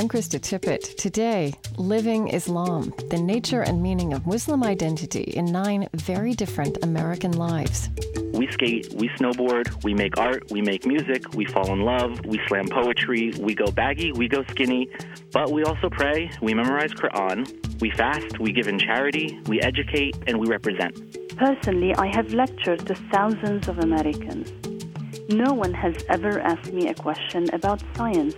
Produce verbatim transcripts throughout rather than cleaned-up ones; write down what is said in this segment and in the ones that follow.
I'm Krista Tippett. Today, Living Islam, the nature and meaning of Muslim identity in nine very different American lives. We skate, we snowboard, we make art, we make music, we fall in love, we slam poetry, we go baggy, we go skinny, but we also pray, we memorize Quran, we fast, we give in charity, we educate, and we represent. Personally, I have lectured to thousands of Americans. No one has ever asked me a question about science,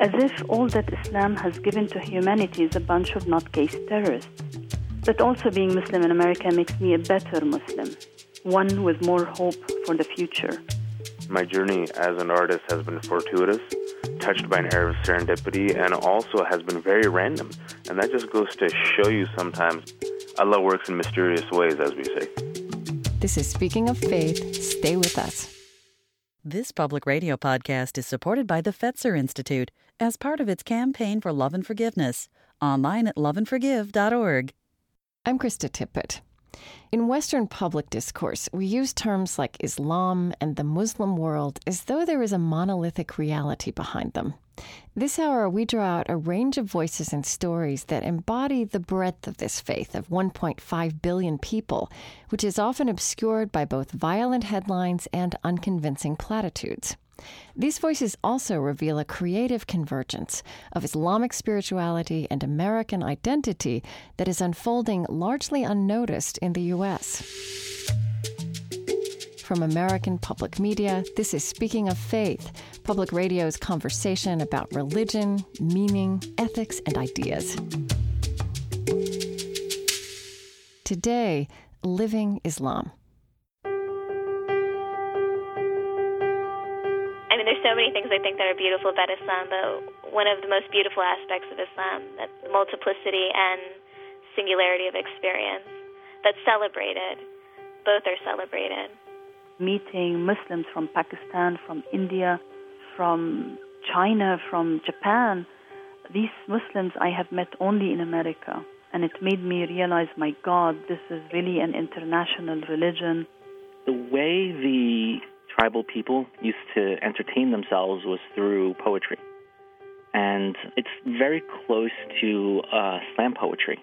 as if all that Islam has given to humanity is a bunch of nutcase terrorists. But also being Muslim in America makes me a better Muslim, one with more hope for the future. My journey as an artist has been fortuitous, touched by an air of serendipity, and also has been very random. And that just goes to show you sometimes Allah works in mysterious ways, as we say. This is Speaking of Faith. Stay with us. This public radio podcast is supported by the Fetzer Institute as part of its campaign for love and forgiveness. Online at love and forgive dot org. I'm Krista Tippett. In Western public discourse, we use terms like Islam and the Muslim world as though there is a monolithic reality behind them. This hour, we draw out a range of voices and stories that embody the breadth of this faith of one point five billion people, which is often obscured by both violent headlines and unconvincing platitudes. These voices also reveal a creative convergence of Islamic spirituality and American identity that is unfolding largely unnoticed in the U S From American Public Media, this is Speaking of Faith, public radio's conversation about religion, meaning, ethics, and ideas. Today, Living Islam. I mean, there's so many things I think that are beautiful about Islam, but one of the most beautiful aspects of Islam, that's the multiplicity and singularity of experience that's celebrated. Both are celebrated. Meeting Muslims from Pakistan, from India, from China, from Japan, these Muslims I have met only in America. And it made me realize, my God, this is really an international religion. The way the tribal people used to entertain themselves was through poetry. And it's very close to uh, slam poetry.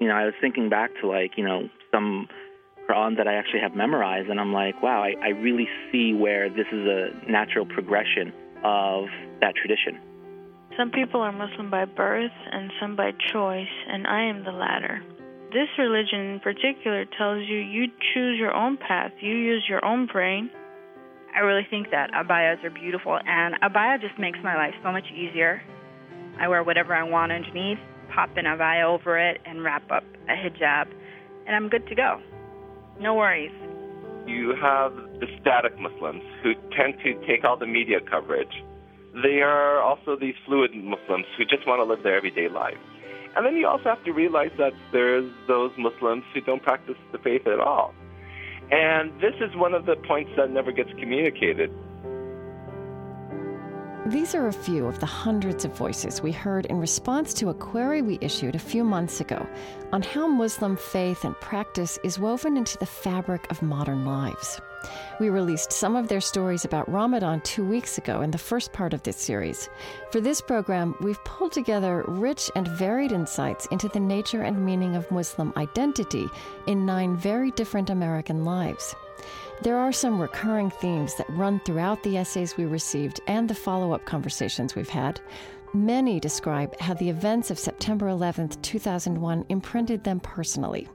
You know, I was thinking back to, like, you know, some Quran that I actually have memorized, and I'm like, wow, I, I really see where this is a natural progression of that tradition. Some people are Muslim by birth and some by choice, and I am the latter. This religion in particular tells you you choose your own path, you use your own brain. I really think that abayas are beautiful, and abaya just makes my life so much easier. I wear whatever I want underneath, pop an abaya over it, and wrap up a hijab, and I'm good to go. No worries. You have the static Muslims who tend to take all the media coverage. There are also these fluid Muslims who just want to live their everyday lives. And then you also have to realize that there's those Muslims who don't practice the faith at all. And this is one of the points that never gets communicated. These are a few of the hundreds of voices we heard in response to a query we issued a few months ago on how Muslim faith and practice is woven into the fabric of modern lives. We released some of their stories about Ramadan two weeks ago in the first part of this series. For this program, we've pulled together rich and varied insights into the nature and meaning of Muslim identity in nine very different American lives. There are some recurring themes that run throughout the essays we received and the follow-up conversations we've had. Many describe how the events of September eleventh, two thousand one imprinted them personally.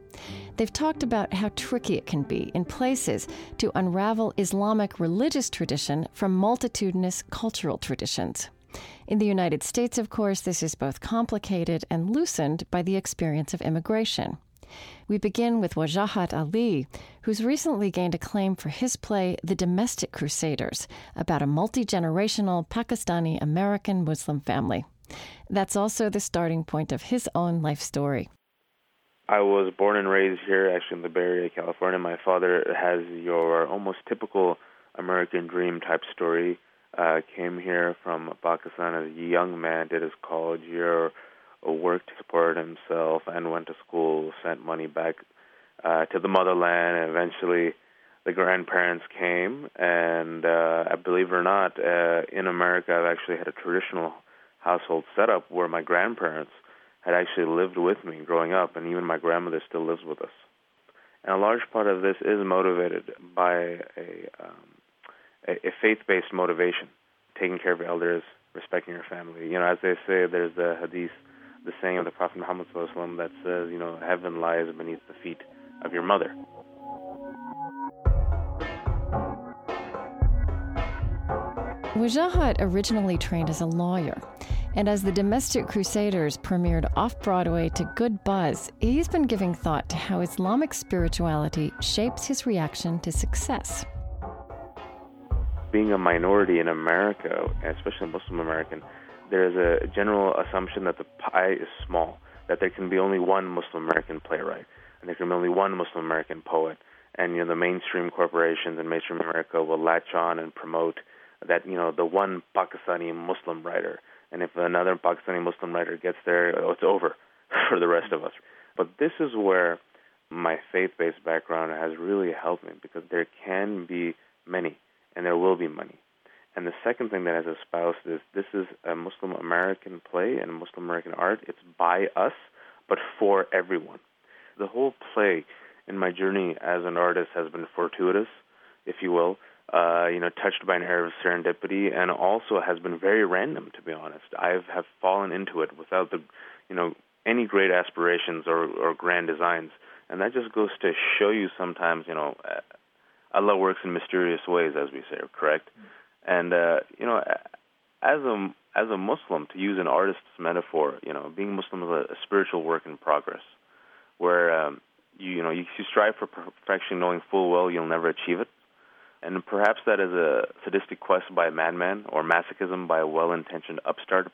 They've talked about how tricky it can be in places to unravel Islamic religious tradition from multitudinous cultural traditions. In the United States, of course, this is both complicated and loosened by the experience of immigration. We begin with Wajahat Ali, who's recently gained acclaim for his play The Domestic Crusaders, about a multi-generational Pakistani-American Muslim family. That's also the starting point of his own life story. I was born and raised here, actually in the Bay Area, California. My father has your almost typical American dream type story. Uh, came here from Pakistan as a young man, did his college year, worked to support himself, and went to school, sent money back uh, to the motherland. And eventually, the grandparents came, and uh, believe it or not, uh, in America, I've actually had a traditional household setup where my grandparents had actually lived with me growing up, and even my grandmother still lives with us. And a large part of this is motivated by a, um, a, a faith-based motivation, taking care of your elders, respecting your family. You know, as they say, there's the hadith, the saying of the Prophet Muhammad ﷺ that says, you know, heaven lies beneath the feet of your mother. Wajahat originally trained as a lawyer, and as the Domestic Crusaders premiered off-Broadway to good buzz, he's been giving thought to how Islamic spirituality shapes his reaction to success. Being a minority in America, especially Muslim American, there's a general assumption that the pie is small, that there can be only one Muslim American playwright, and there can be only one Muslim American poet, and you know the mainstream corporations in mainstream America will latch on and promote that, you know, the one Pakistani Muslim writer, and if another Pakistani Muslim writer gets there, it's over for the rest of us. But this is where my faith-based background has really helped me, because there can be many, and there will be many. And the second thing that has espoused is this is a Muslim American play and Muslim American art. It's by us, but for everyone. The whole play in my journey as an artist has been fortuitous, if you will, uh, you know, touched by an air of serendipity, and also has been very random, to be honest. I have fallen into it without the, you know, any great aspirations or, or grand designs. And that just goes to show you sometimes, you know, Allah works in mysterious ways, as we say, correct? Mm-hmm. And, uh, you know, as a, as a Muslim, to use an artist's metaphor, you know, being Muslim is a, a spiritual work in progress where, um, you, you know, you, you strive for perfection knowing full well you'll never achieve it. And perhaps that is a sadistic quest by a madman, or masochism by a well-intentioned upstart,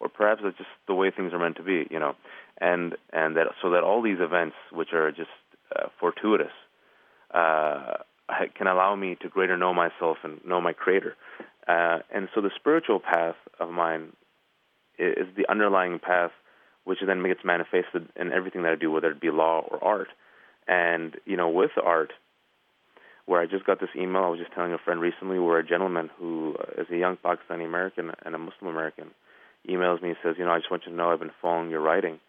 or perhaps it's just the way things are meant to be, you know. And, and that so that all these events, which are just uh, fortuitous, uh, can allow me to greater know myself and know my Creator. Uh, and so the spiritual path of mine is the underlying path, which then gets manifested in everything that I do, whether it be law or art. And, you know, with art, where I just got this email, I was just telling a friend recently, where a gentleman who is a young Pakistani American and a Muslim American emails me and says, you know, I just want you to know I've been following your writing.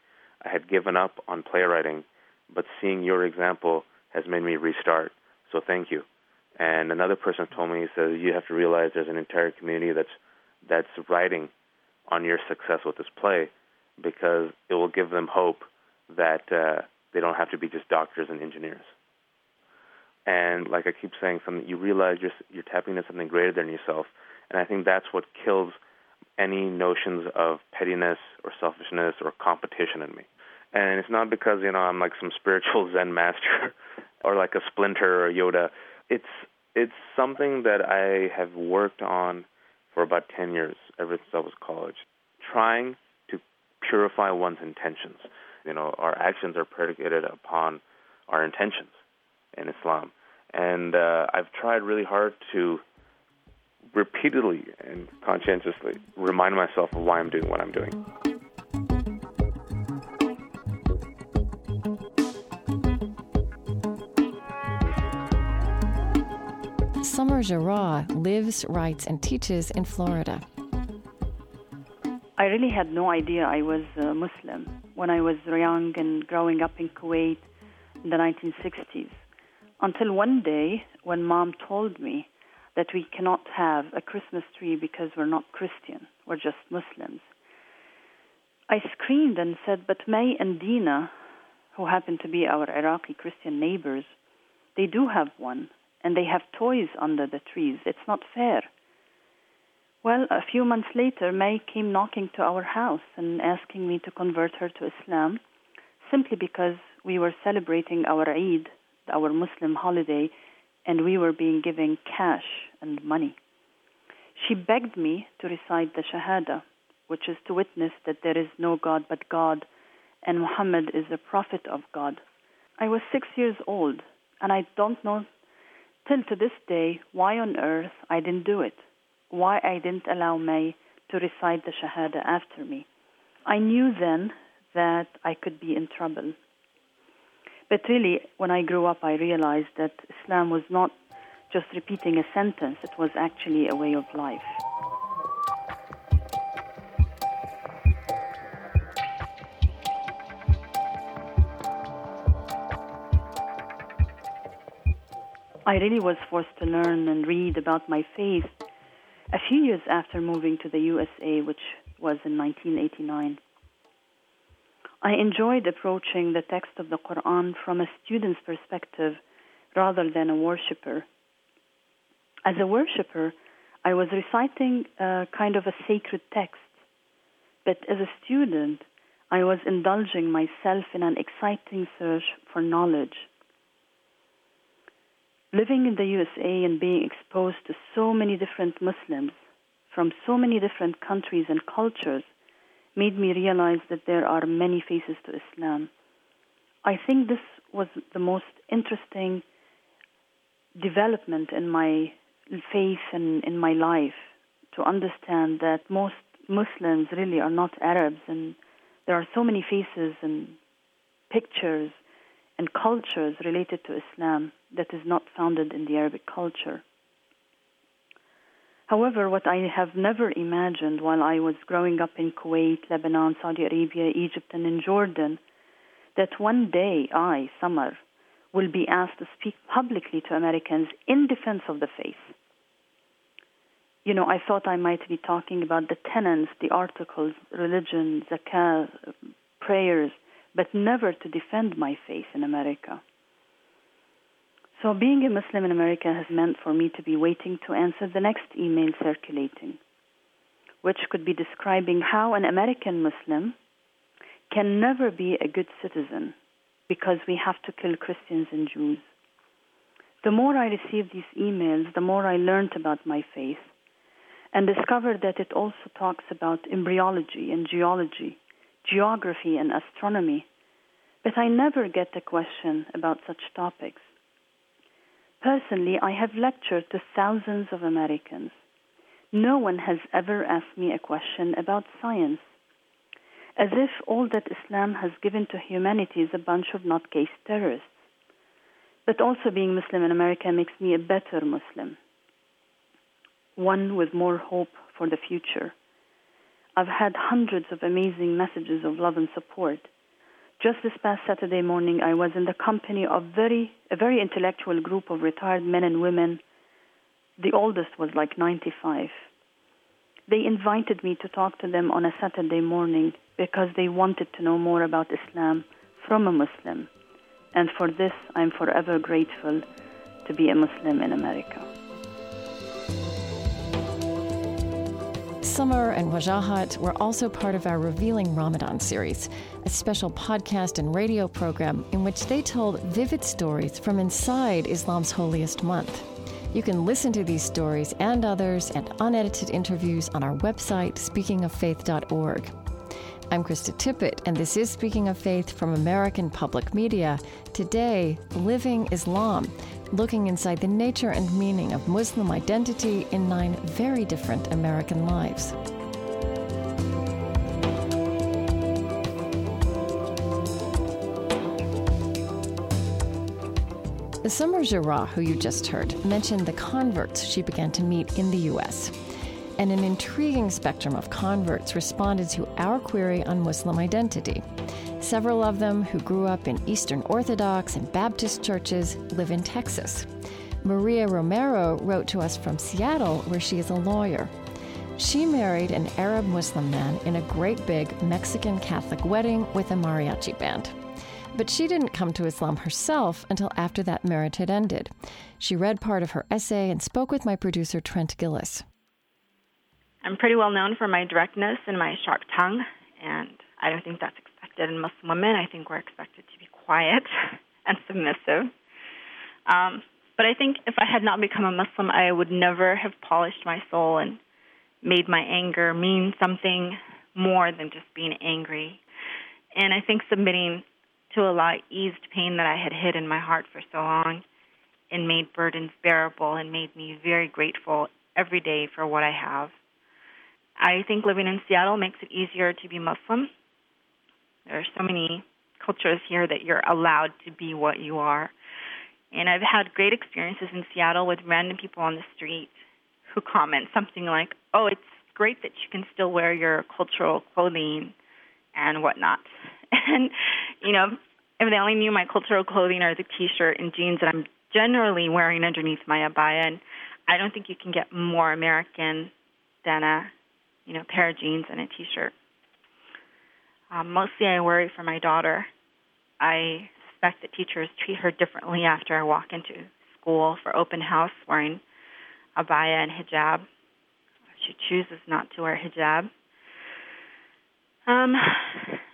I had given up on playwriting, but seeing your example has made me restart. So thank you. And another person told me, he says, you have to realize there's an entire community that's that's writing on your success with this play, because it will give them hope that uh, they don't have to be just doctors and engineers. And like I keep saying, something you realize you're, you're tapping into something greater than yourself. And I think that's what kills any notions of pettiness or selfishness or competition in me. And it's not because, you know, I'm like some spiritual Zen master or like a Splinter or Yoda. It's it's something that I have worked on for about ten years, ever since I was college, trying to purify one's intentions. You know, our actions are predicated upon our intentions in Islam. And uh, I've tried really hard to repeatedly and conscientiously remind myself of why I'm doing what I'm doing. Samar Jarrah lives, writes, and teaches in Florida. I really had no idea I was uh, Muslim when I was young and growing up in Kuwait in the nineteen sixties, until one day when Mom told me that we cannot have a Christmas tree because we're not Christian, we're just Muslims. I screamed and said, but May and Dina, who happen to be our Iraqi Christian neighbors, they do have one. And they have toys under the trees. It's not fair. Well, a few months later, May came knocking to our house and asking me to convert her to Islam, simply because we were celebrating our Eid, our Muslim holiday, and we were being given cash and money. She begged me to recite the Shahada, which is to witness that there is no God but God, and Muhammad is a prophet of God. I was six years old, and I don't know till to this day why on earth I didn't do it, why I didn't allow May to recite the Shahada after me. I knew then that I could be in trouble. But really, when I grew up, I realized that Islam was not just repeating a sentence, it was actually a way of life. I really was forced to learn and read about my faith a few years after moving to the U S A, which was in nineteen eighty-nine. I enjoyed approaching the text of the Quran from a student's perspective rather than a worshipper. As a worshipper, I was reciting a kind of a sacred text, but as a student, I was indulging myself in an exciting search for knowledge. Living in the U S A and being exposed to so many different Muslims from so many different countries and cultures made me realize that there are many faces to Islam. I think this was the most interesting development in my faith and in my life, to understand that most Muslims really are not Arabs, and there are so many faces and pictures and cultures related to Islam that is not founded in the Arabic culture. However, what I have never imagined while I was growing up in Kuwait, Lebanon, Saudi Arabia, Egypt, and in Jordan, that one day I, Samar, will be asked to speak publicly to Americans in defense of the faith. You know, I thought I might be talking about the tenets, the articles, religion, zakah, prayers, but never to defend my faith in America. So being a Muslim in America has meant for me to be waiting to answer the next email circulating, which could be describing how an American Muslim can never be a good citizen because we have to kill Christians and Jews. The more I received these emails, the more I learned about my faith and discovered that it also talks about embryology and geology, geography and astronomy, but I never get a question about such topics. Personally, I have lectured to thousands of Americans. No one has ever asked me a question about science, as if all that Islam has given to humanity is a bunch of nutcase terrorists. But also being Muslim in America makes me a better Muslim, one with more hope for the future. I've had hundreds of amazing messages of love and support. Just this past Saturday morning, I was in the company of very a very intellectual group of retired men and women. The oldest was like ninety-five. They invited me to talk to them on a Saturday morning because they wanted to know more about Islam from a Muslim. And for this, I'm forever grateful to be a Muslim in America. Samar and Wajahat were also part of our Revealing Ramadan series, a special podcast and radio program in which they told vivid stories from inside Islam's holiest month. You can listen to these stories and others and unedited interviews on our website, speaking of faith dot org. I'm Krista Tippett, and this is Speaking of Faith from American Public Media. Today, Living Islam, looking inside the nature and meaning of Muslim identity in nine very different American lives. Samar Jarrah, who you just heard, mentioned the converts she began to meet in the U S, and an intriguing spectrum of converts responded to our query on Muslim identity. Several of them who grew up in Eastern Orthodox and Baptist churches live in Texas. Maria Romero wrote to us from Seattle, where she is a lawyer. She married an Arab Muslim man in a great big Mexican Catholic wedding with a mariachi band. But she didn't come to Islam herself until after that marriage had ended. She read part of her essay and spoke with my producer, Trent Gillis. I'm pretty well known for my directness and my sharp tongue, and I don't think that's expected in Muslim women. I think we're expected to be quiet and submissive. Um, but I think if I had not become a Muslim, I would never have polished my soul and made my anger mean something more than just being angry. And I think submitting to Allah eased pain that I had hid in my heart for so long and made burdens bearable and made me very grateful every day for what I have. I think living in Seattle makes it easier to be Muslim. There are so many cultures here that you're allowed to be what you are. And I've had great experiences in Seattle with random people on the street who comment something like, oh, it's great that you can still wear your cultural clothing and whatnot. And, you know, if they only knew my cultural clothing are the T-shirt and jeans that I'm generally wearing underneath my abaya, and I don't think you can get more American than a, you know, pair of jeans and a T-shirt. Um, mostly I worry for my daughter. I suspect that teachers treat her differently after I walk into school for open house wearing abaya and hijab. She chooses not to wear hijab. Um,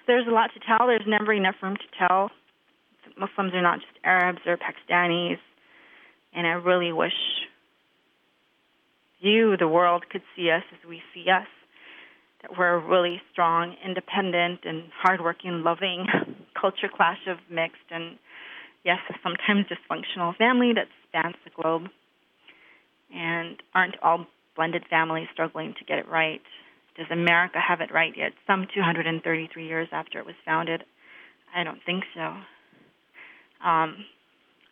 there's a lot to tell. There's never enough room to tell. Muslims are not just Arabs or Pakistanis, and I really wish you, the world, could see us as we see us, that we're a really strong, independent, and hardworking, loving culture clash of mixed and, yes, sometimes dysfunctional family that spans the globe, and aren't all blended families struggling to get it right. Does America have it right yet, some two hundred thirty-three years after it was founded? I don't think so. Um,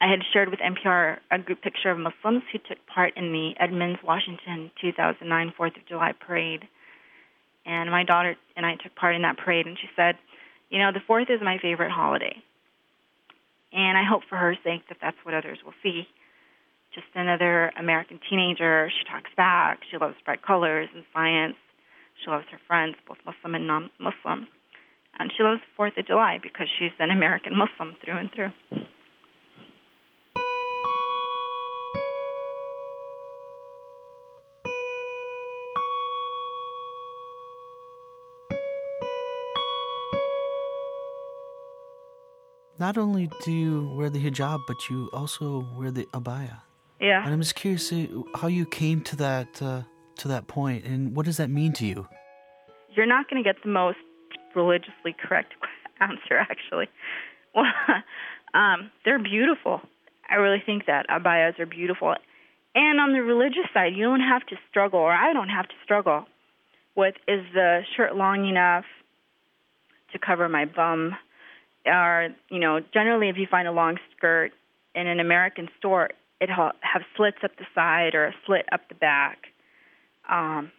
I had shared with N P R a group picture of Muslims who took part in the Edmonds, Washington two thousand nine Fourth of July parade. And my daughter and I took part in that parade, and she said, you know, the fourth is my favorite holiday. And I hope for her sake that that's what others will see. Just another American teenager. She talks back. She loves bright colors and science. She loves her friends, both Muslim and non-Muslim. And she loves the Fourth of July because she's an American Muslim through and through. Not only do you wear the hijab, but you also wear the abaya. Yeah. And I'm just curious how you came to that uh, to that point, and what does that mean to you? You're not going to get the most religiously correct answer, actually. Well, um, they're beautiful. I really think that abayas are beautiful. And on the religious side, you don't have to struggle, or I don't have to struggle with, is the shirt long enough to cover my bum? Or, you know, generally if you find a long skirt in an American store, it ha- have slits up the side or a slit up the back. Um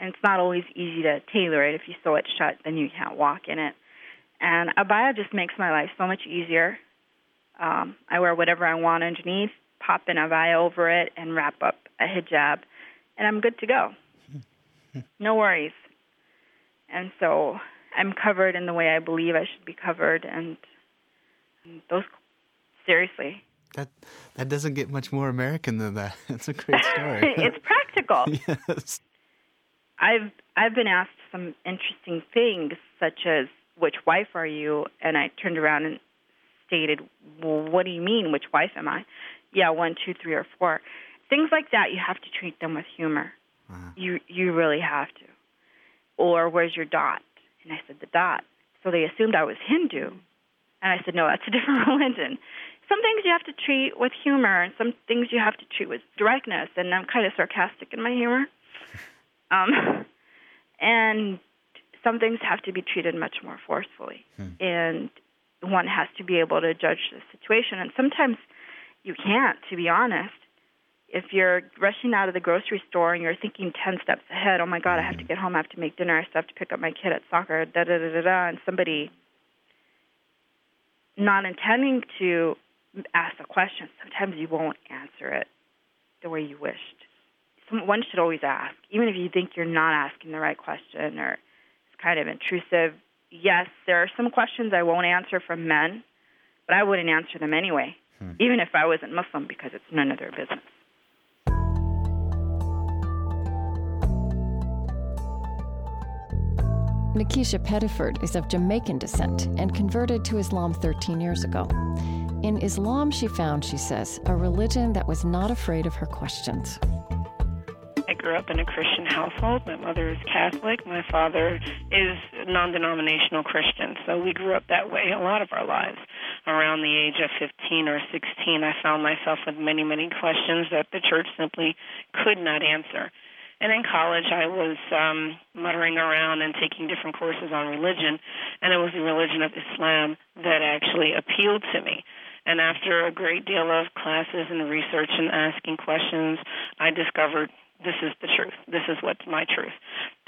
And it's not always easy to tailor it. If you sew it shut, then you can't walk in it. And abaya just makes my life so much easier. Um, I wear whatever I want underneath, pop an abaya over it, and wrap up a hijab, and I'm good to go. No worries. And so I'm covered in the way I believe I should be covered, and those, seriously. That that doesn't get much more American than that. That's a great story. It's practical. Yes. I've I've been asked some interesting things, such as, which wife are you? And I turned around and stated, well, what do you mean, which wife am I? Yeah, one, two, three, or four. Things like that, you have to treat them with humor. Uh-huh. You you really have to. Or, where's your dot? And I said, the dot. So they assumed I was Hindu. And I said, no, that's a different religion. Some things you have to treat with humor, and some things you have to treat with directness. And I'm kind of sarcastic in my humor. Um, and some things have to be treated much more forcefully, hmm. and one has to be able to judge the situation. And sometimes you can't, to be honest. If you're rushing out of the grocery store and you're thinking ten steps ahead, oh my God, I have to get home, I have to make dinner, I still have to pick up my kid at soccer, da da da da da, and somebody not intending to ask a question, sometimes you won't answer it the way you wished. One should always ask, even if you think you're not asking the right question or it's kind of intrusive. Yes, there are some questions I won't answer from men, but I wouldn't answer them anyway, hmm. even if I wasn't Muslim, because it's none of their business. Nikisha Pettiford is of Jamaican descent and converted to Islam thirteen years ago. In Islam, she found, she says, a religion that was not afraid of her questions. Grew up in a Christian household. My mother is Catholic. My father is non-denominational Christian. So we grew up that way a lot of our lives. Around the age of fifteen or sixteen, I found myself with many, many questions that the church simply could not answer. And in college, I was um, muttering around and taking different courses on religion, and it was the religion of Islam that actually appealed to me. And after a great deal of classes and research and asking questions, I discovered this is the truth. This is what's my truth.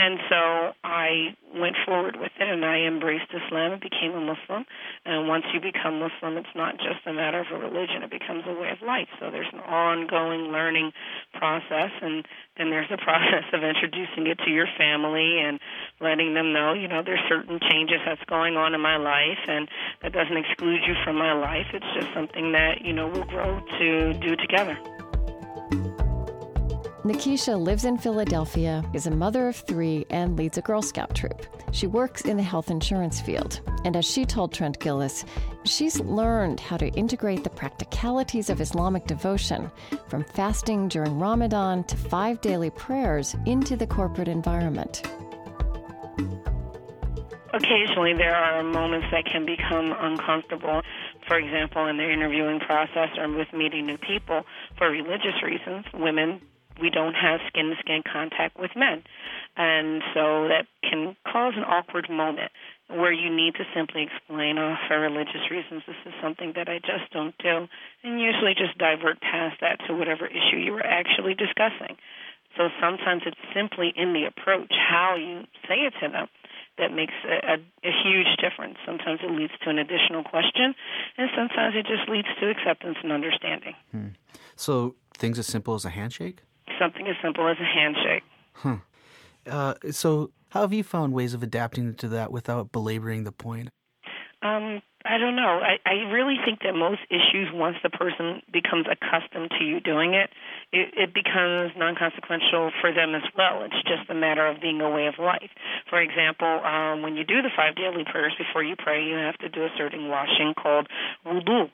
And so I went forward with it, and I embraced Islam and became a Muslim. And once you become Muslim, it's not just a matter of a religion. It becomes a way of life. So there's an ongoing learning process, and then there's a process of introducing it to your family and letting them know, you know, there's certain changes that's going on in my life, and that doesn't exclude you from my life. It's just something that, you know, we'll grow to do together. Nikisha lives in Philadelphia, is a mother of three, and leads a Girl Scout troop. She works in the health insurance field. And as she told Trent Gilliss, she's learned how to integrate the practicalities of Islamic devotion, from fasting during Ramadan to five daily prayers, into the corporate environment. Occasionally, there are moments that can become uncomfortable. For example, in the interviewing process or with meeting new people, for religious reasons, women, we don't have skin-to-skin contact with men. And so that can cause an awkward moment where you need to simply explain, oh, for religious reasons, this is something that I just don't do, and usually just divert past that to whatever issue you were actually discussing. So sometimes it's simply in the approach, how you say it to them, that makes a, a, a huge difference. Sometimes it leads to an additional question, and sometimes it just leads to acceptance and understanding. Hmm. So things as simple as a handshake? Something as simple as a handshake. Huh. Uh, so how have you found ways of adapting to that without belaboring the point? Um, I don't know. I, I really think that most issues, once the person becomes accustomed to you doing it, it, it becomes non-consequential for them as well. It's just a matter of being a way of life. For example, um, when you do the five daily prayers before you pray, you have to do a certain washing called wudu.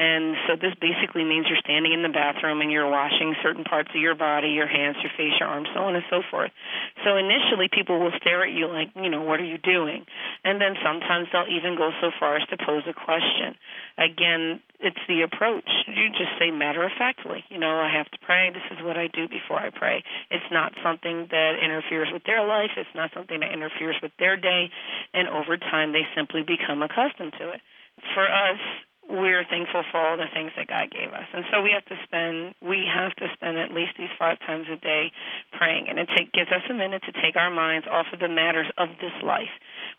And so this basically means you're standing in the bathroom and you're washing certain parts of your body, your hands, your face, your arms, so on and so forth. So initially people will stare at you like, you know, what are you doing? And then sometimes they'll even go so far as to pose a question. Again, it's the approach. You just say matter-of-factly, you know, I have to pray. This is what I do before I pray. It's not something that interferes with their life. It's not something that interferes with their day. And over time they simply become accustomed to it. For us, we're thankful for all the things that God gave us. And so we have to spend we have to spend at least these five times a day praying. And it take, gives us a minute to take our minds off of the matters of this life.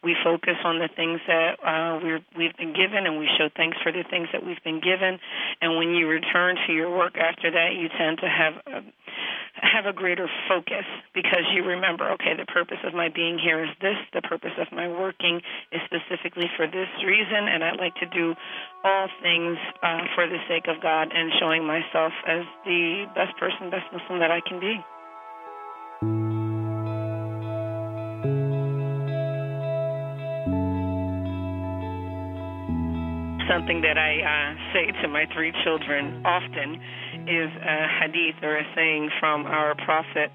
We focus on the things that uh, we're, we've been given, and we show thanks for the things that we've been given. And when you return to your work after that, you tend to have a, have a greater focus because you remember, okay, the purpose of my being here is this. The purpose of my working is specifically for this reason, and I'd like to do all things uh, for the sake of God and showing myself as the best person, best Muslim that I can be. Something that I uh, say to my three children often is a hadith or a saying from our Prophet,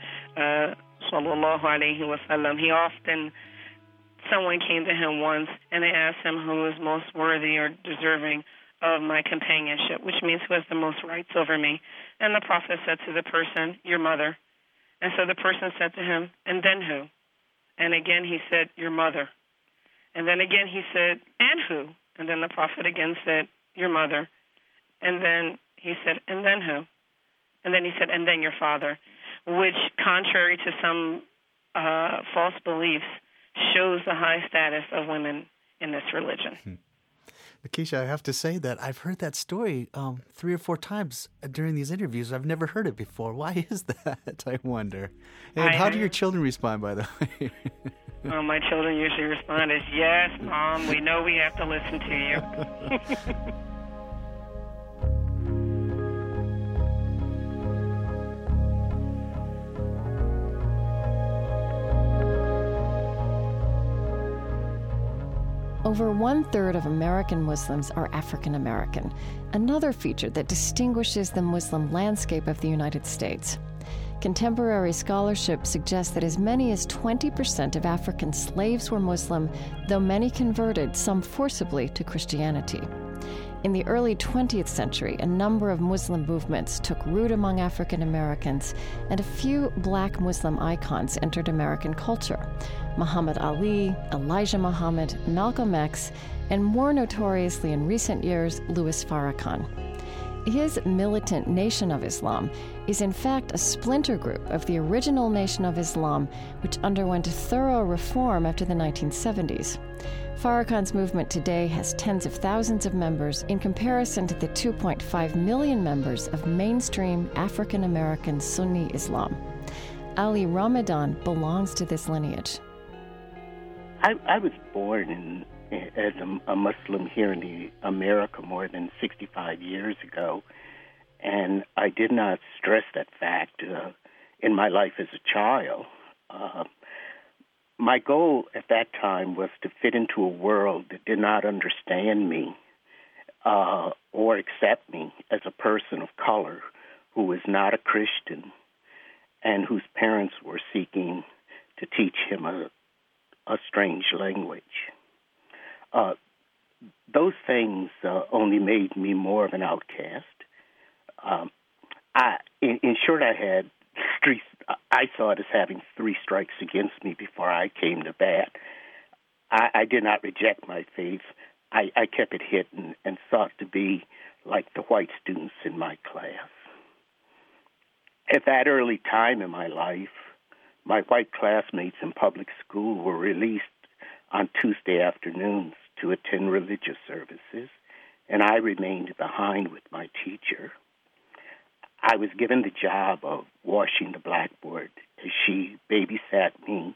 sallallahu alaihi wasallam. He often Someone came to him once, and they asked him who is most worthy or deserving of my companionship, which means who has the most rights over me. And the Prophet said to the person, your mother. And so the person said to him, and then who? And again he said, your mother. And then again he said, and who? And then the Prophet again said, your mother. And then he said, and then who? And then he said, and then your father, which, contrary to some uh, false beliefs, shows the high status of women in this religion. Hmm. Nikisha, I have to say that I've heard that story um, three or four times during these interviews. I've never heard it before. Why is that, I wonder? And I, how do your children respond, by the way? Well, my children usually respond as, yes, Mom, we know we have to listen to you. Over one-third of American Muslims are African American, another feature that distinguishes the Muslim landscape of the United States. Contemporary scholarship suggests that as many as twenty percent of African slaves were Muslim, though many converted, some forcibly, to Christianity. In the early twentieth century, a number of Muslim movements took root among African Americans, and a few black Muslim icons entered American culture. Muhammad Ali, Elijah Muhammad, Malcolm X, and more notoriously in recent years, Louis Farrakhan. His militant Nation of Islam is in fact a splinter group of the original Nation of Islam, which underwent a thorough reform after the nineteen seventies. Farrakhan's movement today has tens of thousands of members in comparison to the two point five million members of mainstream African-American Sunni Islam. Ali Ramadan belongs to this lineage. I, I was born in, as a, a Muslim here in the America more than sixty-five years ago, and I did not stress that fact uh, in my life as a child. Uh, My goal at that time was to fit into a world that did not understand me uh, or accept me as a person of color who is not a Christian and whose parents were seeking to teach him a, a strange language. Uh, those things uh, only made me more of an outcast. Um, I, in, in short, I had three I saw it as having three strikes against me before I came to bat. I, I did not reject my faith. I, I kept it hidden and sought to be like the white students in my class. At that early time in my life, my white classmates in public school were released on Tuesday afternoons to attend religious services, and I remained behind with my teacher. I was given the job of washing the blackboard as she babysat me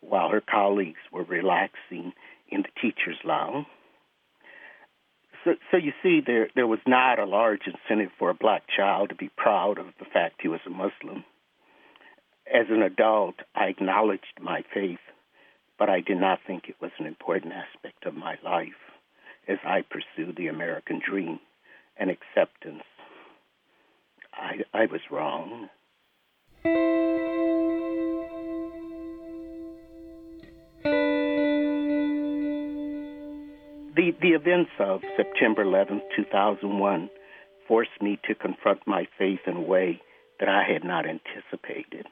while her colleagues were relaxing in the teacher's lounge. So, so you see, there there was not a large incentive for a black child to be proud of the fact he was a Muslim. As an adult, I acknowledged my faith, but I did not think it was an important aspect of my life as I pursued the American dream and acceptance. I, I was wrong. The the events of September eleventh, two thousand one forced me to confront my faith in a way that I had not anticipated.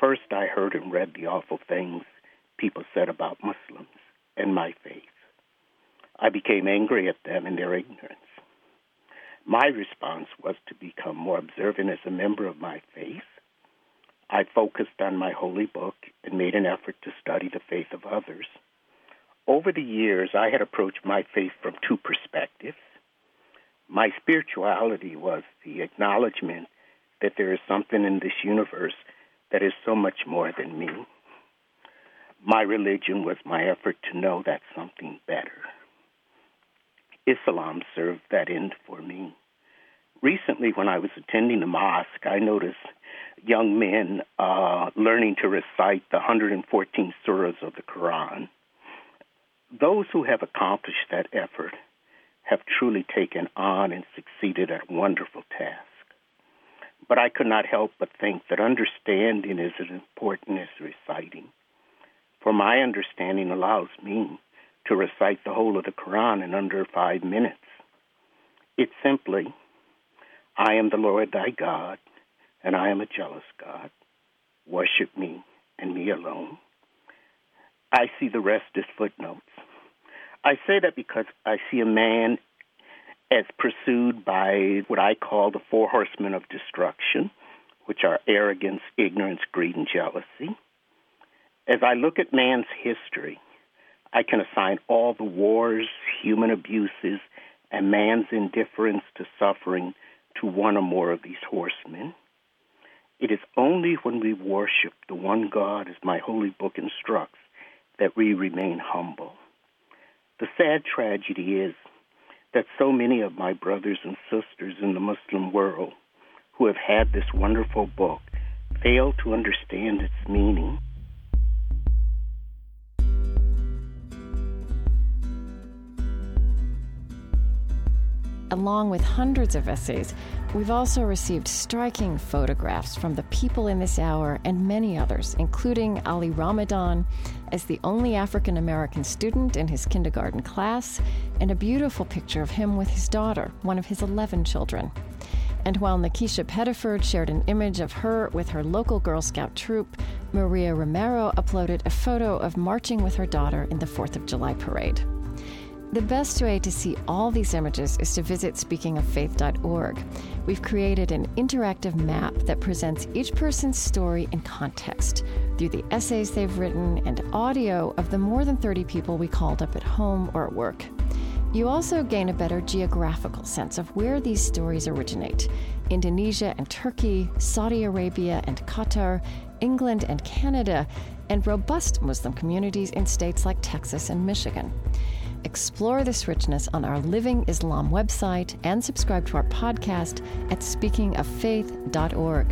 First, I heard and read the awful things people said about Muslims and my faith. I became angry at them and their ignorance. My response was to become more observant as a member of my faith. I focused on my holy book and made an effort to study the faith of others. Over the years, I had approached my faith from two perspectives. My spirituality was the acknowledgement that there is something in this universe that is so much more than me. My religion was my effort to know that something better. Islam served that end for me. Recently, when I was attending the mosque, I noticed young men uh, learning to recite the one hundred fourteen surahs of the Quran. Those who have accomplished that effort have truly taken on and succeeded at a wonderful task. But I could not help but think that understanding is as important as reciting. For my understanding allows me to recite the whole of the Quran in under five minutes. It's simply, I am the Lord thy God, and I am a jealous God. Worship me and me alone. I see the rest as footnotes. I say that because I see a man as pursued by what I call the four horsemen of destruction, which are arrogance, ignorance, greed, and jealousy. As I look at man's history, I can assign all the wars, human abuses, and man's indifference to suffering to one or more of these horsemen. It is only when we worship the one God, as my holy book instructs, that we remain humble. The sad tragedy is that so many of my brothers and sisters in the Muslim world who have had this wonderful book fail to understand its meaning. Along with hundreds of essays, we've also received striking photographs from the people in this hour and many others, including Ali Ramadan as the only African-American student in his kindergarten class, and a beautiful picture of him with his daughter, one of his eleven children. And while Nikisha Pettiford shared an image of her with her local Girl Scout troop, Maria Romero uploaded a photo of marching with her daughter in the Fourth of July parade. The best way to see all these images is to visit speaking of faith dot org. We've created an interactive map that presents each person's story in context through the essays they've written and audio of the more than thirty people we called up at home or at work. You also gain a better geographical sense of where these stories originate. Indonesia and Turkey, Saudi Arabia and Qatar, England and Canada, and robust Muslim communities in states like Texas and Michigan. Explore this richness on our Living Islam website and subscribe to our podcast at speaking of faith dot org.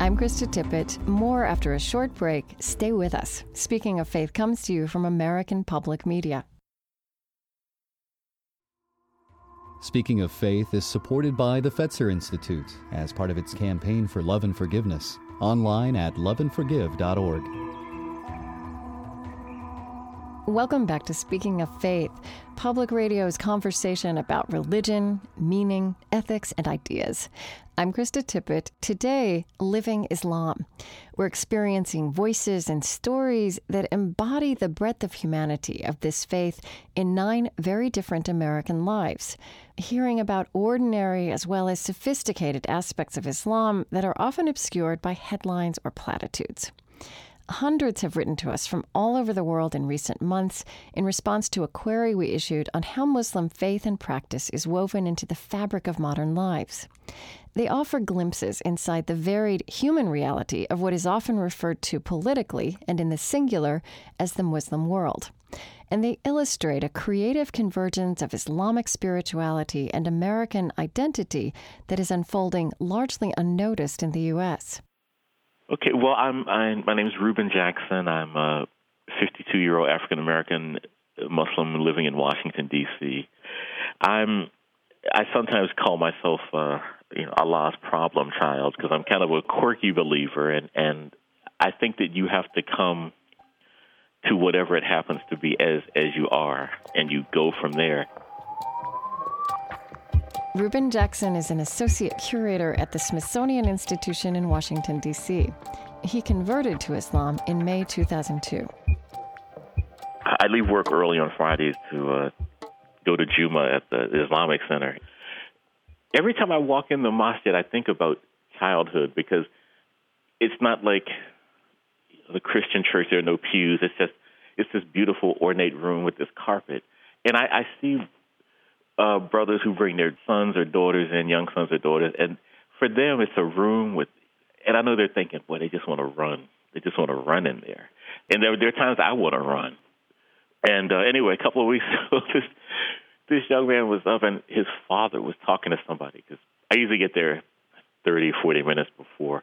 I'm Krista Tippett. More after a short break. Stay with us. Speaking of Faith comes to you from American Public Media. Speaking of Faith is supported by the Fetzer Institute as part of its campaign for love and forgiveness. Online at love and forgive dot org. Welcome back to Speaking of Faith, Public Radio's conversation about religion, meaning, ethics, and ideas. I'm Krista Tippett. Today, Living Islam. We're experiencing voices and stories that embody the breadth of humanity of this faith in nine very different American lives, hearing about ordinary as well as sophisticated aspects of Islam that are often obscured by headlines or platitudes. Hundreds have written to us from all over the world in recent months in response to a query we issued on how Muslim faith and practice is woven into the fabric of modern lives. They offer glimpses inside the varied human reality of what is often referred to politically and in the singular as the Muslim world. And they illustrate a creative convergence of Islamic spirituality and American identity that is unfolding largely unnoticed in the U S. Okay, well, I'm, I'm, my name is Reuben Jackson. I'm a fifty-two-year-old African-American Muslim living in Washington, D C. I'm, I sometimes call myself uh, you know, Allah's problem child because I'm kind of a quirky believer, and, and I think that you have to come to whatever it happens to be as, as you are, and you go from there. Reuben Jackson is an associate curator at the Smithsonian Institution in Washington, D C. He converted to Islam in two thousand two. I leave work early on Fridays to uh, go to Juma at the Islamic Center. Every time I walk in the masjid, I think about childhood because it's not like the Christian church. There are no pews. It's just it's this beautiful, ornate room with this carpet. And I, I see Uh, brothers who bring their sons or daughters in, young sons or daughters, and for them it's a room with, and I know they're thinking, boy, they just want to run. They just want to run in there. And there, there are times I want to run. And uh, anyway, a couple of weeks ago, this, this young man was up, and his father was talking to somebody, because I usually get there thirty, forty minutes before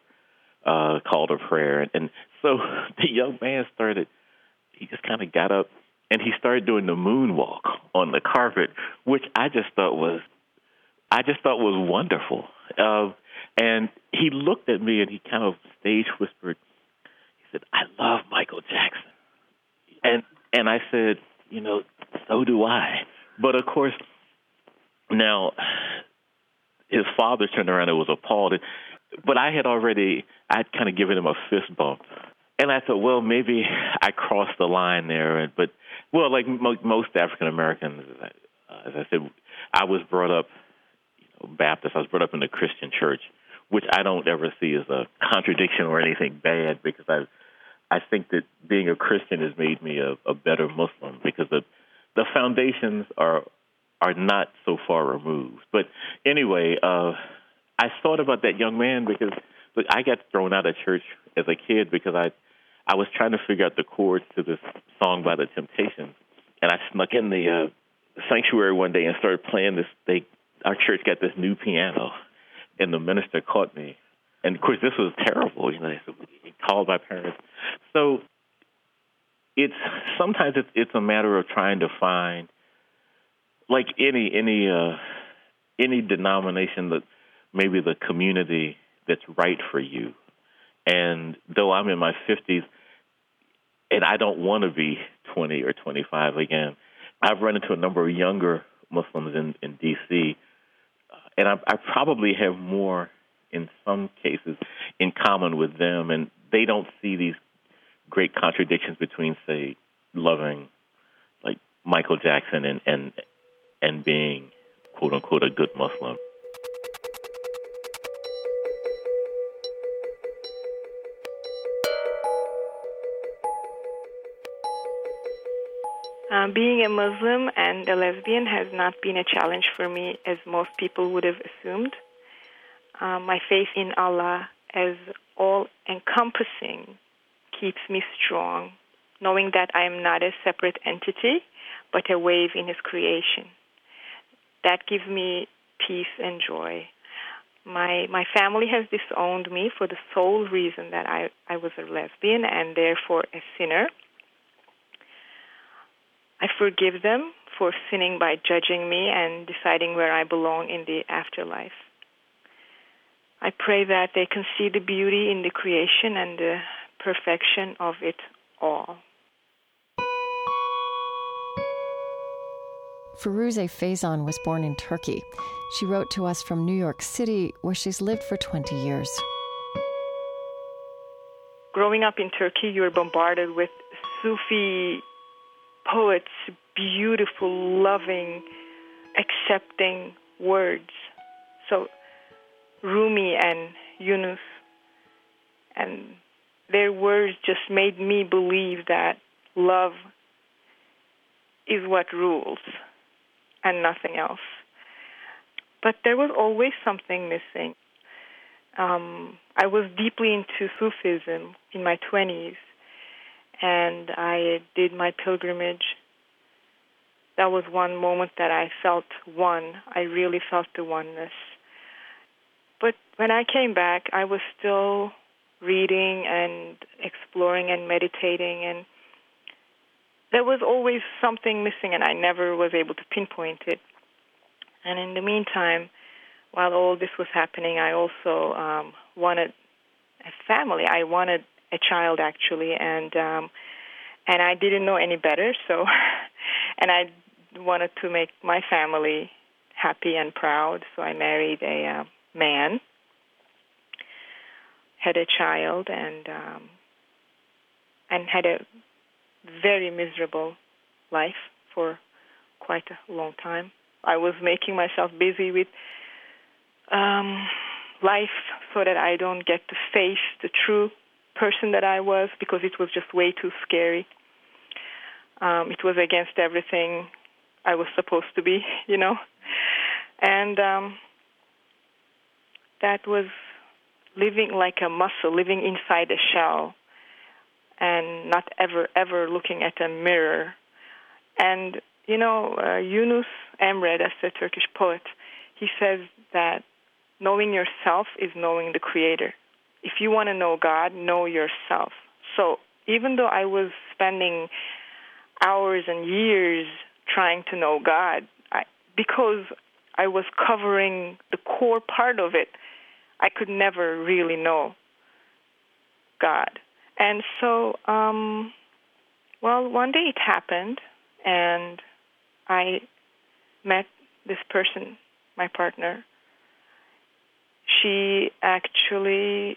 uh, call to prayer. And, and so the young man started, he just kind of got up, and he started doing the moonwalk on the carpet, which I just thought was, I just thought was wonderful. Uh, and he looked at me and he kind of stage whispered. He said, "I love Michael Jackson," and and I said, "You know, so do I." But of course, now his father turned around and was appalled. But I had already, I'd kind of given him a fist bump. And I thought, well, maybe I crossed the line there. But, well, like mo- most African Americans, uh, as I said, I was brought up you know, Baptist. I was brought up in the Christian church, which I don't ever see as a contradiction or anything bad, because I I think that being a Christian has made me a, a better Muslim, because the the foundations are are not so far removed. But anyway, uh, I thought about that young man because look, I got thrown out of church as a kid because I – I was trying to figure out the chords to this song by The Temptations, and I snuck in the uh, sanctuary one day and started playing this. They, our church got this new piano, and the minister caught me. And, of course, this was terrible. You know, he called my parents. So it's sometimes it's, it's a matter of trying to find, like any any uh, any denomination, that maybe the community that's right for you. And though I'm in my fifties, and I don't want to be twenty or twenty-five again. I've run into a number of younger Muslims in, in D C, and I, I probably have more, in some cases, in common with them, and they don't see these great contradictions between, say, loving like Michael Jackson and and, and being, quote unquote, a good Muslim. Um, being a Muslim and a lesbian has not been a challenge for me, as most people would have assumed. Um, my faith in Allah, as all-encompassing, keeps me strong, knowing that I am not a separate entity, but a wave in His creation. That gives me peace and joy. My my family has disowned me for the sole reason that I, I was a lesbian and therefore a sinner. I forgive them for sinning by judging me and deciding where I belong in the afterlife. I pray that they can see the beauty in the creation and the perfection of it all. Feruze Faison was born in Turkey. She wrote to us from New York City, where she's lived for twenty years. Growing up in Turkey, you're bombarded with Sufi poets, beautiful, loving, accepting words. So Rumi and Yunus, and their words just made me believe that love is what rules and nothing else. But there was always something missing. Um, I was deeply into Sufism in my twenties, and I did my pilgrimage. That was one moment that I felt one. I really felt the oneness. But when I came back, I was still reading and exploring and meditating, and there was always something missing, and I never was able to pinpoint it. And in the meantime, while all this was happening, I also um, wanted a family. I wanted a child, actually, and um, and I didn't know any better, so and I wanted to make my family happy and proud, so I married a uh, man, had a child, and um, and had a very miserable life for quite a long time. I was making myself busy with um, life so that I don't get to face the true person that I was, because it was just way too scary. Um, it was against everything I was supposed to be, you know. And um, that was living like a muscle, living inside a shell, and not ever, ever looking at a mirror. And, you know, uh, Yunus Emre, that's the Turkish poet, he says that knowing yourself is knowing the Creator. If you want to know God, know yourself. So even though I was spending hours and years trying to know God, I, because I was covering the core part of it, I could never really know God. And so, um, well, one day it happened, and I met this person, my partner. She actually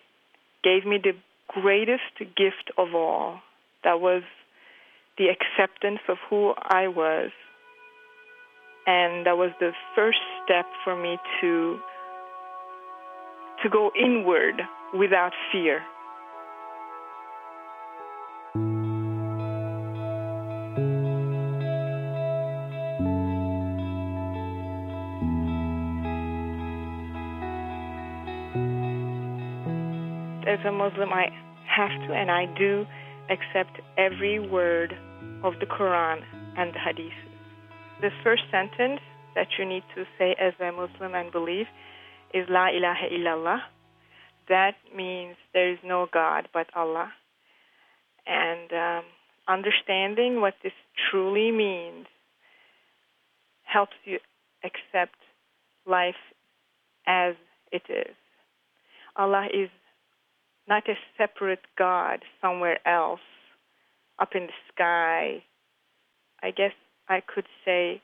gave me the greatest gift of all. That was the acceptance of who I was. And that was the first step for me to to go inward without fear. As a Muslim, I have to and I do accept every word of the Quran and the hadith. The first sentence that you need to say as a Muslim and believe is La ilaha illallah. That means there is no God but Allah. And um, understanding what this truly means helps you accept life as it is. Allah is not a separate God somewhere else, up in the sky. I guess I could say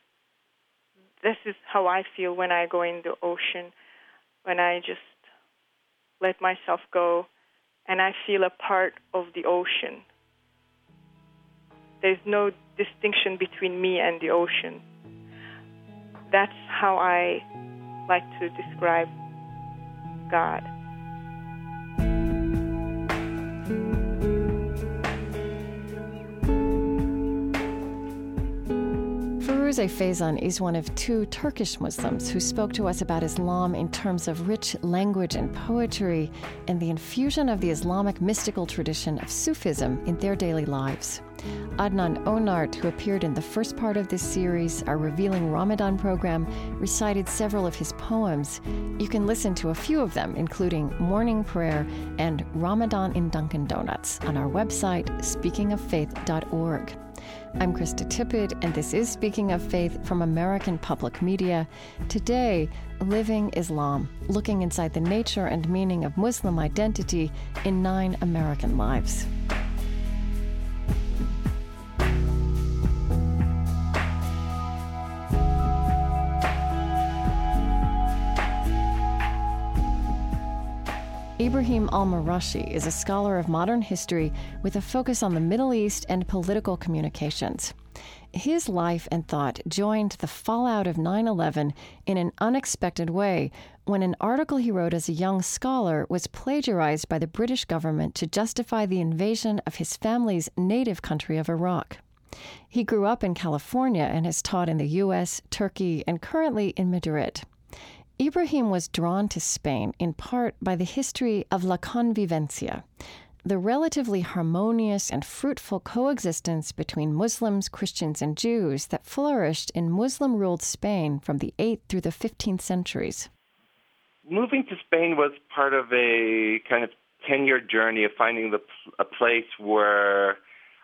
this is how I feel when I go in the ocean, when I just let myself go, and I feel a part of the ocean. There's no distinction between me and the ocean. That's how I like to describe God. Feruze Faison is one of two Turkish Muslims who spoke to us about Islam in terms of rich language and poetry and the infusion of the Islamic mystical tradition of Sufism in their daily lives. Adnan Onart, who appeared in the first part of this series, our Revealing Ramadan program, recited several of his poems. You can listen to a few of them, including Morning Prayer and Ramadan in Dunkin' Donuts, on our website, speaking of faith dot org. I'm Krista Tippett, and this is Speaking of Faith from American Public Media. Today, Living Islam, looking inside the nature and meaning of Muslim identity in nine American lives. Ibrahim Al-Marashi is a scholar of modern history with a focus on the Middle East and political communications. His life and thought joined the fallout of nine eleven in an unexpected way when an article he wrote as a young scholar was plagiarized by the British government to justify the invasion of his family's native country of Iraq. He grew up in California and has taught in the U S, Turkey, and currently in Madrid. Ibrahim was drawn to Spain in part by the history of la convivencia, the relatively harmonious and fruitful coexistence between Muslims, Christians, and Jews that flourished in Muslim-ruled Spain from the eighth through the fifteenth centuries. Moving to Spain was part of a kind of ten-year journey of finding the, a place where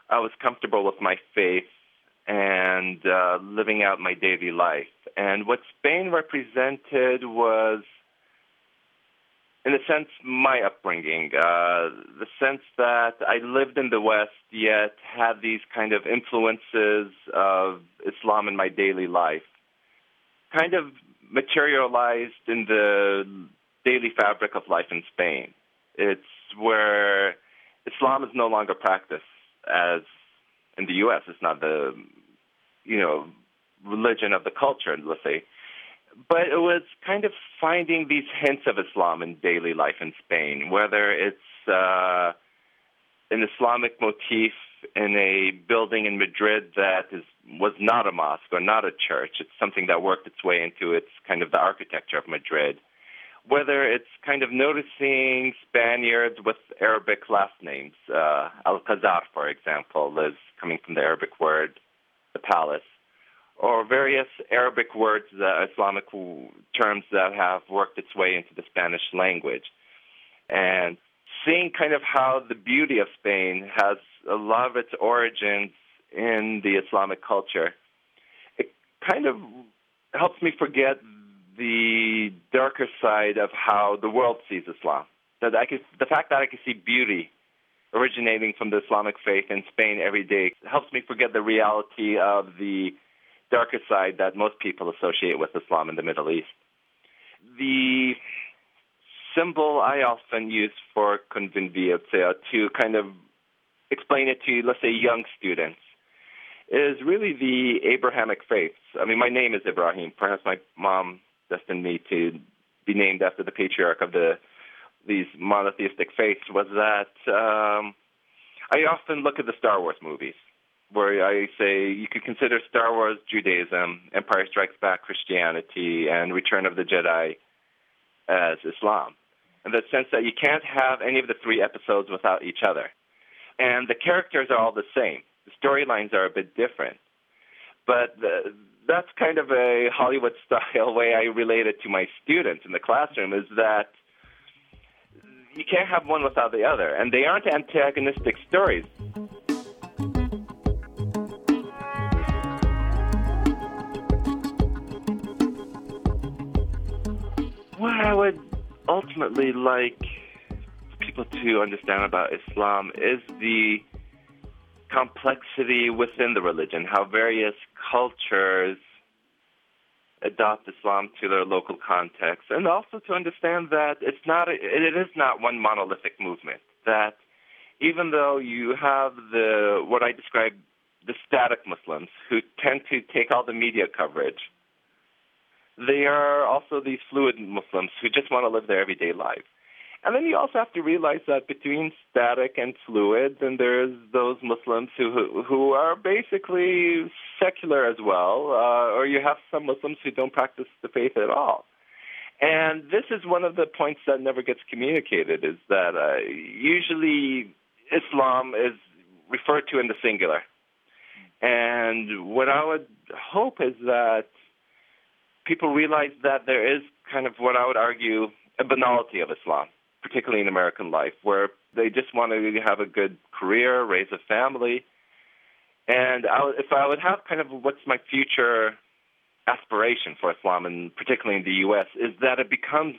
I was comfortable with my faith and uh, living out my daily life. And what Spain represented was, in a sense, my upbringing, uh, the sense that I lived in the West, yet had these kind of influences of Islam in my daily life, kind of materialized in the daily fabric of life in Spain. It's where Islam is no longer practiced as in the U S. It's not the, you know, religion of the culture, let's say. But it was kind of finding these hints of Islam in daily life in Spain, whether it's uh, an Islamic motif in a building in Madrid that is, was not a mosque or not a church. It's something that worked its way into its kind of the architecture of Madrid. Whether it's kind of noticing Spaniards with Arabic last names. Uh, Alcazar, for example, is coming from the Arabic word, the palace. Or various Arabic words, uh, Islamic terms that have worked its way into the Spanish language. And seeing kind of how the beauty of Spain has a lot of its origins in the Islamic culture, it kind of helps me forget the darker side of how the world sees Islam. That I could, the fact that I can see beauty originating from the Islamic faith in Spain every day helps me forget the reality of the darker side that most people associate with Islam in the Middle East. The symbol I often use for convivencia to kind of explain it to, let's say, young students is really the Abrahamic faiths. I mean, my name is Ibrahim. Perhaps my mom destined me to be named after the patriarch of the these monotheistic faiths, was that um, I often look at the Star Wars movies, where I say you could consider Star Wars Judaism, Empire Strikes Back Christianity, and Return of the Jedi as Islam, in the sense that you can't have any of the three episodes without each other. And the characters are all the same. The storylines are a bit different. But the, that's kind of a Hollywood-style way I relate it to my students in the classroom, is that you can't have one without the other. And they aren't antagonistic stories. What I would ultimately like people to understand about Islam is the complexity within the religion, how various cultures adopt Islam to their local context, and also to understand that it's not a, it is not one monolithic movement. That even though you have the what I described, the static Muslims who tend to take all the media coverage, they are also these fluid Muslims who just want to live their everyday life. And then you also have to realize that between static and fluid, then there's those Muslims who who are basically secular as well, uh, or you have some Muslims who don't practice the faith at all. And this is one of the points that never gets communicated, is that uh, usually Islam is referred to in the singular. And what I would hope is that people realize that there is kind of what I would argue a banality of Islam, particularly in American life, where they just want to have a good career, raise a family. And I, if I would have kind of what's my future aspiration for Islam, and particularly in the U S, is that it becomes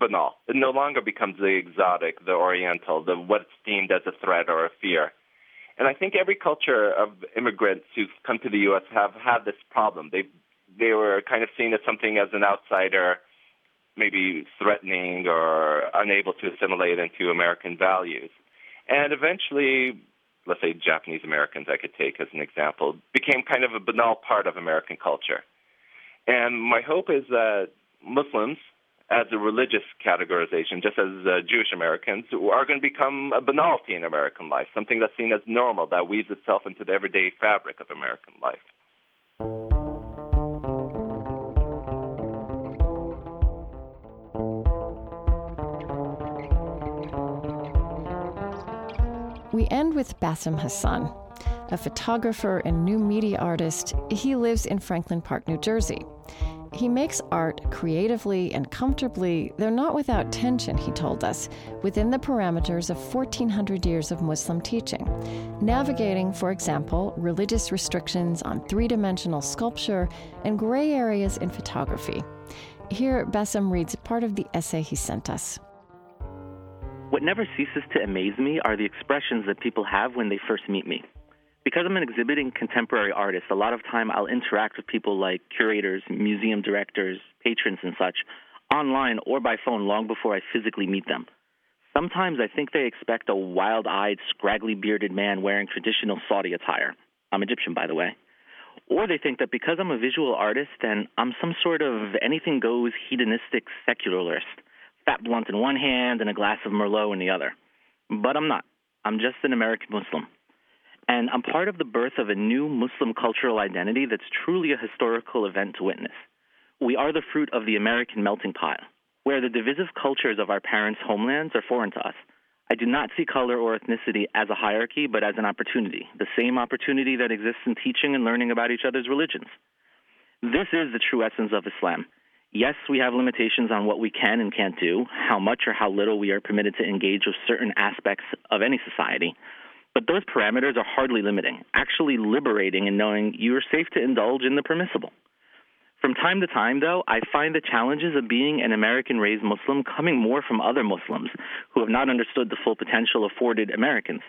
banal. It no longer becomes the exotic, the oriental, the what's deemed as a threat or a fear. And I think every culture of immigrants who've come to the U S have had this problem. They they were kind of seen as something as an outsider, maybe threatening or unable to assimilate into American values. And eventually, let's say Japanese Americans, I could take as an example, became kind of a banal part of American culture. And my hope is that Muslims, as a religious categorization, just as uh, Jewish Americans, are going to become a banality in American life, something that's seen as normal, that weaves itself into the everyday fabric of American life. We end with Bassam Hassan, a photographer and new media artist. He lives in Franklin Park, New Jersey. He makes art creatively and comfortably, though not without tension, he told us, within the parameters of fourteen hundred years of Muslim teaching, navigating, for example, religious restrictions on three-dimensional sculpture and gray areas in photography. Here, Bassam reads part of the essay he sent us. What never ceases to amaze me are the expressions that people have when they first meet me. Because I'm an exhibiting contemporary artist, a lot of time I'll interact with people like curators, museum directors, patrons and such, online or by phone long before I physically meet them. Sometimes I think they expect a wild-eyed, scraggly-bearded man wearing traditional Saudi attire. I'm Egyptian, by the way. Or they think that because I'm a visual artist, then I'm some sort of anything-goes hedonistic secularist, fat blunt in one hand and a glass of Merlot in the other. But I'm not. I'm just an American Muslim. And I'm part of the birth of a new Muslim cultural identity that's truly a historical event to witness. We are the fruit of the American melting pot, where the divisive cultures of our parents' homelands are foreign to us. I do not see color or ethnicity as a hierarchy, but as an opportunity, the same opportunity that exists in teaching and learning about each other's religions. This is the true essence of Islam. Yes, we have limitations on what we can and can't do, how much or how little we are permitted to engage with certain aspects of any society. But those parameters are hardly limiting, actually liberating in knowing you are safe to indulge in the permissible. From time to time, though, I find the challenges of being an American-raised Muslim coming more from other Muslims who have not understood the full potential afforded Americans.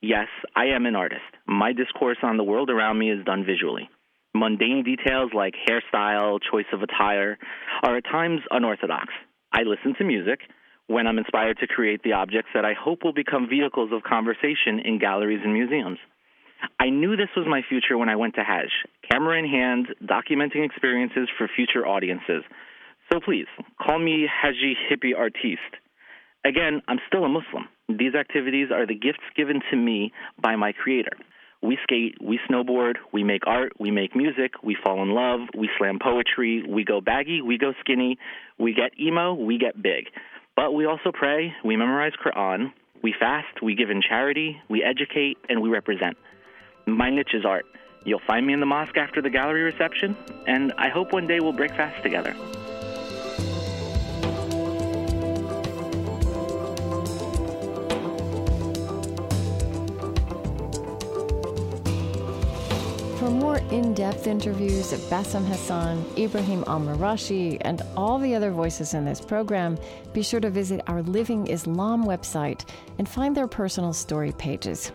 Yes, I am an artist. My discourse on the world around me is done visually. Mundane details like hairstyle, choice of attire, are at times unorthodox. I listen to music when I'm inspired to create the objects that I hope will become vehicles of conversation in galleries and museums. I knew this was my future when I went to Hajj, camera in hand, documenting experiences for future audiences. So please, call me Haji Hippie Artiste. Again, I'm still a Muslim. These activities are the gifts given to me by my creator. We skate, we snowboard, we make art, we make music, we fall in love, we slam poetry, we go baggy, we go skinny, we get emo, we get big. But we also pray, we memorize Quran, we fast, we give in charity, we educate, and we represent. My niche is art. You'll find me in the mosque after the gallery reception, and I hope one day we'll break fast together. For more in-depth interviews of Bassam Hassan, Ibrahim Al-Marashi, and all the other voices in this program, be sure to visit our Living Islam website and find their personal story pages.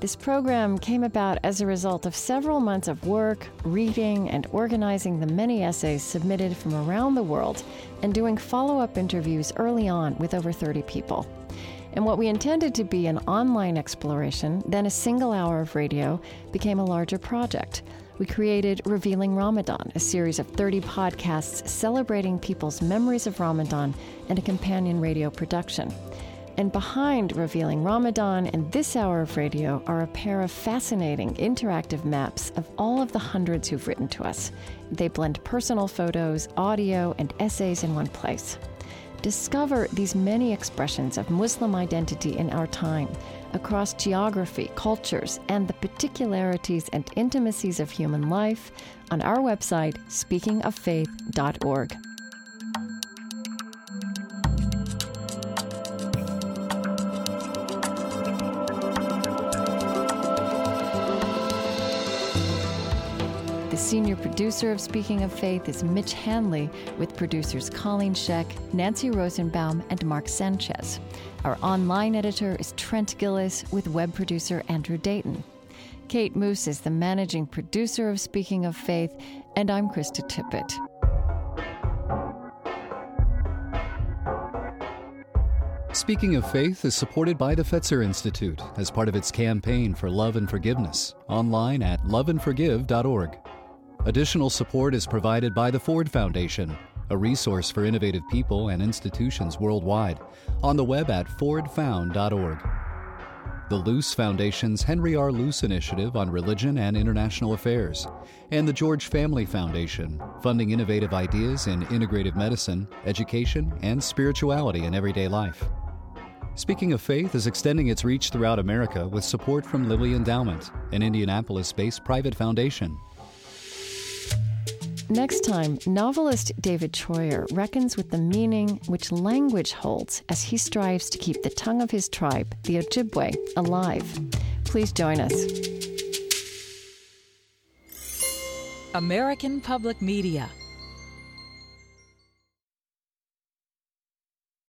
This program came about as a result of several months of work, reading, and organizing the many essays submitted from around the world and doing follow-up interviews early on with over thirty people. And what we intended to be an online exploration, then a single hour of radio, became a larger project. We created Revealing Ramadan, a series of thirty podcasts celebrating people's memories of Ramadan and a companion radio production. And behind Revealing Ramadan and this hour of radio are a pair of fascinating interactive maps of all of the hundreds who've written to us. They blend personal photos, audio, and essays in one place. Discover these many expressions of Muslim identity in our time, across geography, cultures, and the particularities and intimacies of human life on our website, speaking of faith dot org. Senior producer of Speaking of Faith is Mitch Hanley, with producers Colleen Scheck, Nancy Rosenbaum, and Mark Sanchez. Our online editor is Trent Gillis, with web producer Andrew Dayton. Kate Moose is the managing producer of Speaking of Faith, and I'm Krista Tippett. Speaking of Faith is supported by the Fetzer Institute as part of its campaign for love and forgiveness, online at love and forgive dot org. Additional support is provided by the Ford Foundation, a resource for innovative people and institutions worldwide, on the web at ford found dot org. The Luce Foundation's Henry R. Luce Initiative on Religion and International Affairs, and the George Family Foundation, funding innovative ideas in integrative medicine, education, and spirituality in everyday life. Speaking of Faith is extending its reach throughout America with support from Lilly Endowment, an Indianapolis-based private foundation. Next time, novelist David Troyer reckons with the meaning which language holds as he strives to keep the tongue of his tribe, the Ojibwe, alive. Please join us. American Public Media.